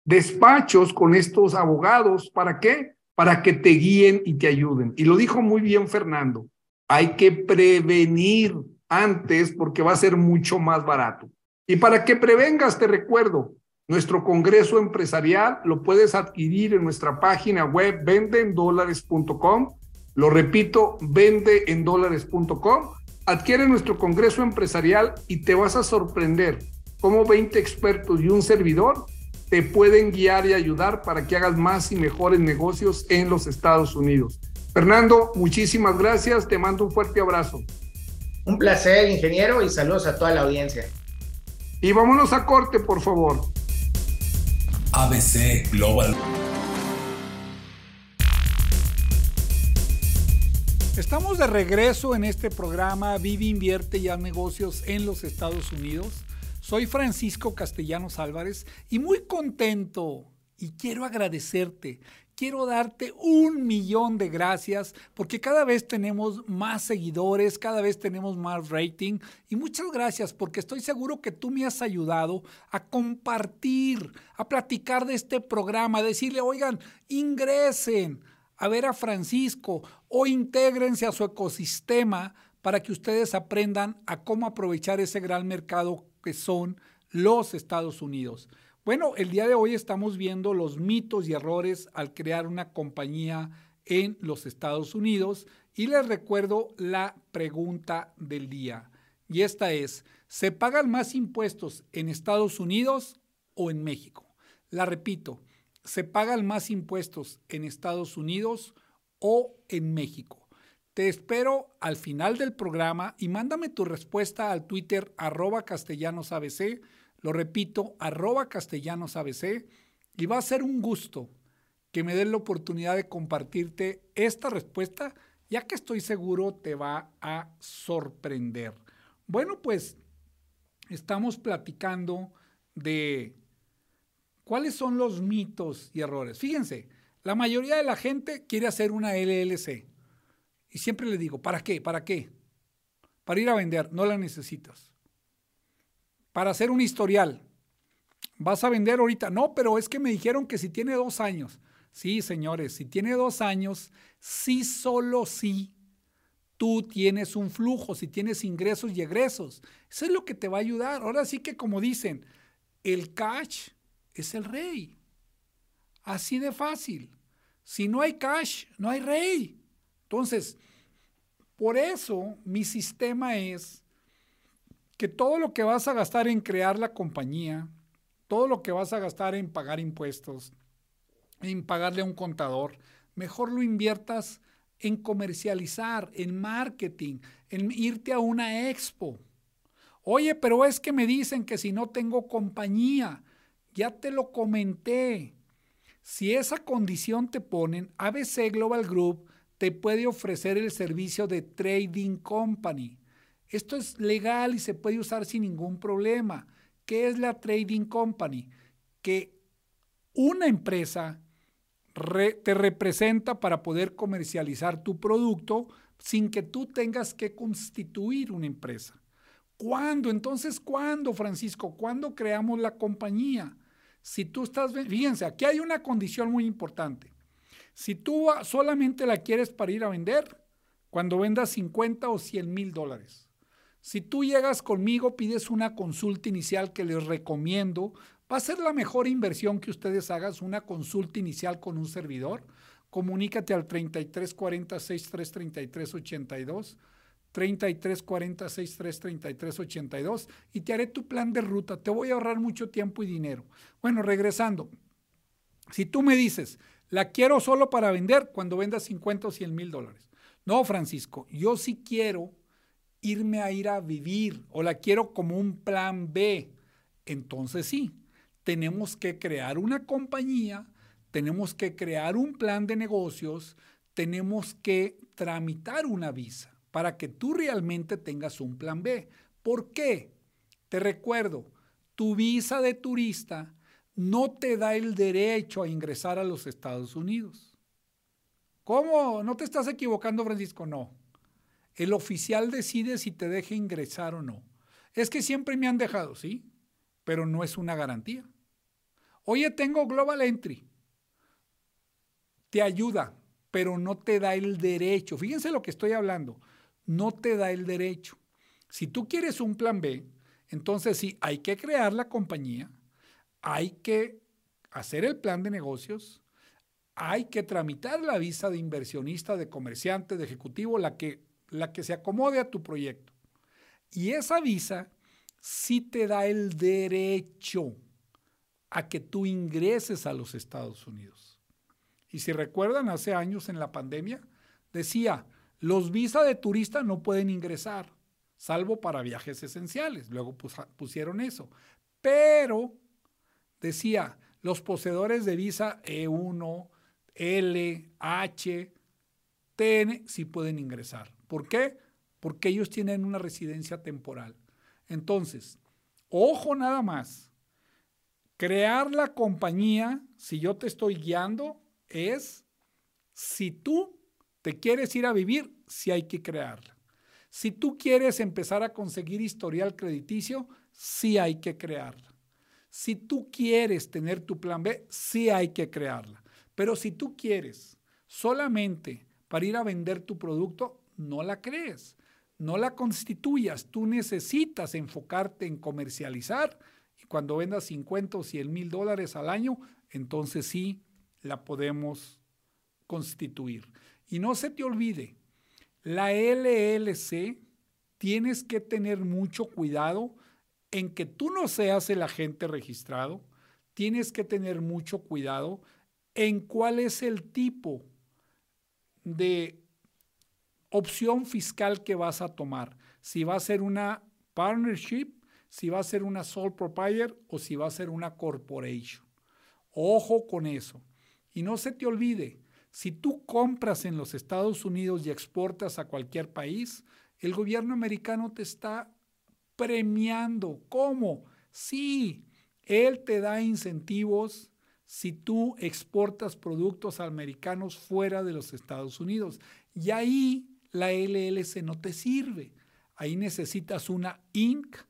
despachos con estos abogados, ¿para qué? Para que te guíen y te ayuden. Y lo dijo muy bien Fernando, hay que prevenir antes porque va a ser mucho más barato. Y para que prevengas, te recuerdo, nuestro Congreso Empresarial lo puedes adquirir en nuestra página web vende en dólares punto com. Lo repito, vende en dólares punto com, adquiere nuestro Congreso Empresarial y te vas a sorprender cómo veinte expertos y un servidor te pueden guiar y ayudar para que hagas más y mejores negocios en los Estados Unidos. Fernando, muchísimas gracias, te mando un fuerte abrazo. Un placer, ingeniero, y saludos a toda la audiencia. Y vámonos a corte, por favor. A B C Global. Estamos de regreso en este programa Vive, Invierte y Haz Negocios en los Estados Unidos. Soy Francisco Castellanos Álvarez y muy contento y quiero agradecerte. Quiero darte un millón de gracias porque cada vez tenemos más seguidores, cada vez tenemos más rating y muchas gracias porque estoy seguro que tú me has ayudado a compartir, a platicar de este programa, a decirle, oigan, ingresen a ver a Francisco o intégrense a su ecosistema para que ustedes aprendan a cómo aprovechar ese gran mercado que son los Estados Unidos. Bueno, el día de hoy estamos viendo los mitos y errores al crear una compañía en los Estados Unidos y les recuerdo la pregunta del día. Y esta es, ¿se pagan más impuestos en Estados Unidos o en México? La repito, ¿se pagan más impuestos en Estados Unidos o en México? Te espero al final del programa y mándame tu respuesta al Twitter arroba castellanosabc. Lo repito, arroba castellanos A B C, y va a ser un gusto que me den la oportunidad de compartirte esta respuesta, ya que estoy seguro te va a sorprender. Bueno, pues estamos platicando de cuáles son los mitos y errores. Fíjense, la mayoría de la gente quiere hacer una L L C y siempre le digo, ¿para qué? ¿Para qué? Para ir a vender, no la necesitas. Para hacer un historial, ¿vas a vender ahorita? No, pero es que me dijeron que si tiene dos años. Sí, señores, si tiene dos años, sí, solo sí, tú tienes un flujo, si tienes ingresos y egresos. Eso es lo que te va a ayudar. Ahora sí que, como dicen, el cash es el rey. Así de fácil. Si no hay cash, no hay rey. Entonces, por eso mi sistema es que todo lo que vas a gastar en crear la compañía, todo lo que vas a gastar en pagar impuestos, en pagarle a un contador, mejor lo inviertas en comercializar, en marketing, en irte a una expo. Oye, pero es que me dicen que si no tengo compañía, ya te lo comenté. Si esa condición te ponen, A B C Global Group te puede ofrecer el servicio de Trading Company. Esto es legal y se puede usar sin ningún problema. ¿Qué es la Trading Company? Que una empresa re- te representa para poder comercializar tu producto sin que tú tengas que constituir una empresa. ¿Cuándo? Entonces, ¿cuándo, Francisco? ¿Cuándo creamos la compañía? Si tú estás... Fíjense, aquí hay una condición muy importante. Si tú solamente la quieres para ir a vender, cuando vendas cincuenta o cien mil dólares. Si tú llegas conmigo, pides una consulta inicial que les recomiendo, va a ser la mejor inversión que ustedes hagan, una consulta inicial con un servidor. Comunícate al treinta y tres cuarenta, sesenta y tres, treinta y tres ochenta y dos, treinta y tres cuarenta, sesenta y tres, treinta y tres ochenta y dos y te haré tu plan de ruta. Te voy a ahorrar mucho tiempo y dinero. Bueno, regresando, si tú me dices, la quiero solo para vender cuando vendas cincuenta o cien mil dólares. No, Francisco, yo sí quiero irme a ir a vivir o la quiero como un plan B. Entonces sí, tenemos que crear una compañía, tenemos que crear un plan de negocios, tenemos que tramitar una visa para que tú realmente tengas un plan B. ¿Por qué? Te recuerdo, tu visa de turista no te da el derecho a ingresar a los Estados Unidos. ¿Cómo? ¿No te estás equivocando, Francisco? No. El oficial decide si te deja ingresar o no. Es que siempre me han dejado, sí, pero no es una garantía. Oye, tengo Global Entry. Te ayuda, pero no te da el derecho. Fíjense lo que estoy hablando. No te da el derecho. Si tú quieres un plan B, entonces sí, hay que crear la compañía, hay que hacer el plan de negocios, hay que tramitar la visa de inversionista, de comerciante, de ejecutivo, la que la que se acomode a tu proyecto. Y esa visa sí te da el derecho a que tú ingreses a los Estados Unidos. Y si recuerdan, hace años en la pandemia, decía, los visas de turista no pueden ingresar, salvo para viajes esenciales. Luego pusieron eso. Pero decía, los poseedores de visa E uno, L, H, T N, sí pueden ingresar. ¿Por qué? Porque ellos tienen una residencia temporal. Entonces, ojo nada más, crear la compañía, si yo te estoy guiando, es si tú te quieres ir a vivir, sí hay que crearla. Si tú quieres empezar a conseguir historial crediticio, sí hay que crearla. Si tú quieres tener tu plan B, sí hay que crearla. Pero si tú quieres solamente para ir a vender tu producto, no la crees, no la constituyas. Tú necesitas enfocarte en comercializar y cuando vendas cincuenta o cien mil dólares al año, entonces sí la podemos constituir. Y no se te olvide, la L L C tienes que tener mucho cuidado en que tú no seas el agente registrado, tienes que tener mucho cuidado en cuál es el tipo de opción fiscal que vas a tomar, si va a ser una partnership, si va a ser una sole proprietor o si va a ser una corporation. Ojo con eso. Y no se te olvide, si tú compras en los Estados Unidos y exportas a cualquier país, el gobierno americano te está premiando. ¿Cómo? Sí, él te da incentivos si tú exportas productos americanos fuera de los Estados Unidos. Y ahí la L L C no te sirve. Ahí necesitas una I N C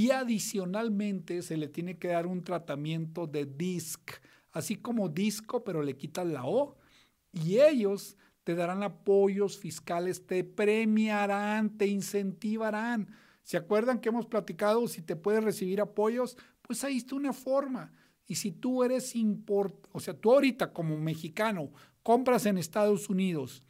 y adicionalmente se le tiene que dar un tratamiento de D I S C, así como disco, pero le quitas la O. Y ellos te darán apoyos fiscales, te premiarán, te incentivarán. ¿Se acuerdan que hemos platicado si te puedes recibir apoyos? Pues ahí está una forma. Y si tú eres import, o sea, tú ahorita como mexicano compras en Estados Unidos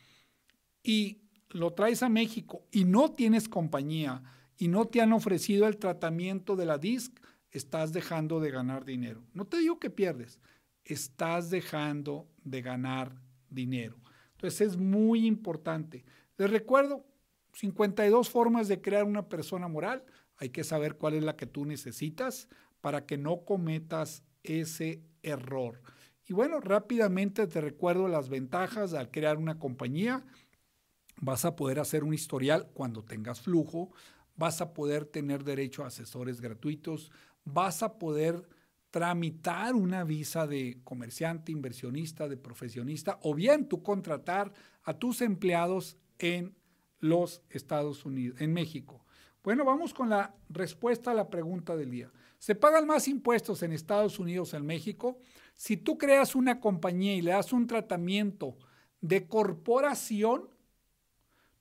y lo traes a México y no tienes compañía y no te han ofrecido el tratamiento de la D I S C, estás dejando de ganar dinero. No te digo que pierdes, estás dejando de ganar dinero. Entonces es muy importante. Les recuerdo, cincuenta y dos formas de crear una persona moral. Hay que saber cuál es la que tú necesitas para que no cometas ese error. Y bueno, rápidamente te recuerdo las ventajas al crear una compañía. Vas a poder hacer un historial cuando tengas flujo, vas a poder tener derecho a asesores gratuitos, vas a poder tramitar una visa de comerciante, inversionista, de profesionista, o bien tú contratar a tus empleados en los Estados Unidos, en México. Bueno, vamos con la respuesta a la pregunta del día. ¿Se pagan más impuestos en Estados Unidos o en México? Si tú creas una compañía y le das un tratamiento de corporación,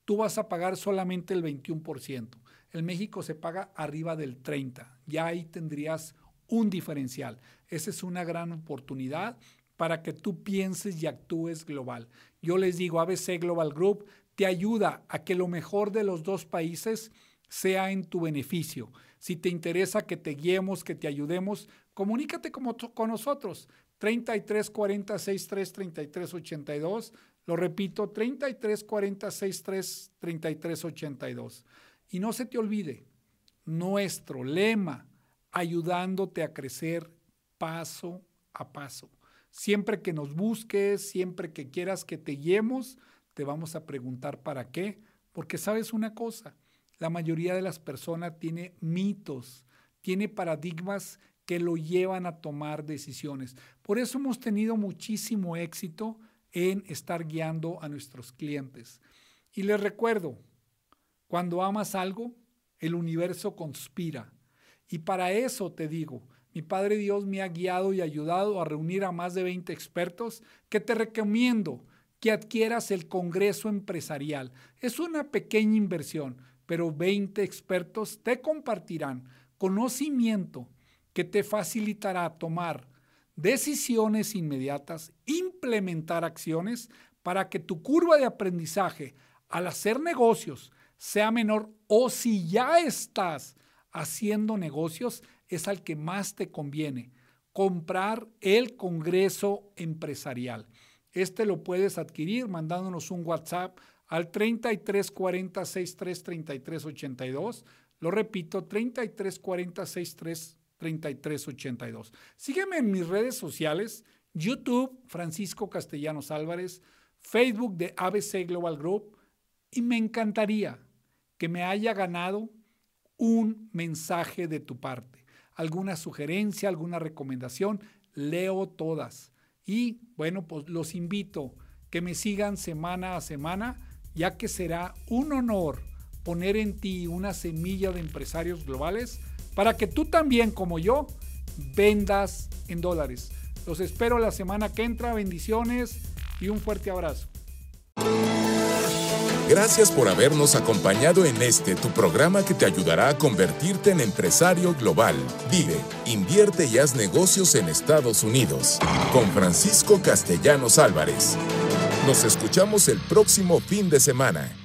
tú vas a pagar solamente el veintiuno por ciento. En México se paga arriba del treinta por ciento. Ya ahí tendrías un diferencial. Esa es una gran oportunidad para que tú pienses y actúes global. Yo les digo, A B C Global Group te ayuda a que lo mejor de los dos países sea en tu beneficio. Si te interesa que te guiemos, que te ayudemos, comunícate con, con nosotros. treinta y tres cuarenta, sesenta y tres, treinta y tres ochenta y dos. Lo repito, treinta y tres cuarenta, sesenta y tres, treinta y tres ochenta y dos. Y no se te olvide, nuestro lema, ayudándote a crecer paso a paso. Siempre que nos busques, siempre que quieras que te guiemos, te vamos a preguntar para qué, porque sabes una cosa, la mayoría de las personas tiene mitos, tiene paradigmas que lo llevan a tomar decisiones. Por eso hemos tenido muchísimo éxito en estar guiando a nuestros clientes. Y les recuerdo, cuando amas algo, el universo conspira. Y para eso te digo, mi Padre Dios me ha guiado y ayudado a reunir a más de veinte expertos que te recomiendo que adquieras el Congreso Empresarial. Es una pequeña inversión, pero veinte expertos te compartirán conocimiento que te facilitará tomar decisiones inmediatas, implementar acciones para que tu curva de aprendizaje al hacer negocios sea menor o si ya estás haciendo negocios es al que más te conviene. Comprar el Congreso Empresarial. Este lo puedes adquirir mandándonos un WhatsApp al treinta y tres cuarenta, sesenta y tres, treinta y tres ochenta y dos. Lo repito, treinta y tres cuarenta, sesenta y tres treinta y tres ochenta y dos. Sígueme en mis redes sociales, YouTube, Francisco Castellanos Álvarez, Facebook de A B C Global Group, y me encantaría que me haya ganado un mensaje de tu parte, alguna sugerencia, alguna recomendación, leo todas. Y bueno, pues los invito que me sigan semana a semana, ya que será un honor poner en ti una semilla de empresarios globales para que tú también, como yo, vendas en dólares. Los espero la semana que entra. Bendiciones y un fuerte abrazo. Gracias por habernos acompañado en este, tu programa que te ayudará a convertirte en empresario global. Vive, invierte y haz negocios en Estados Unidos. Con Francisco Castellanos Álvarez. Nos escuchamos el próximo fin de semana.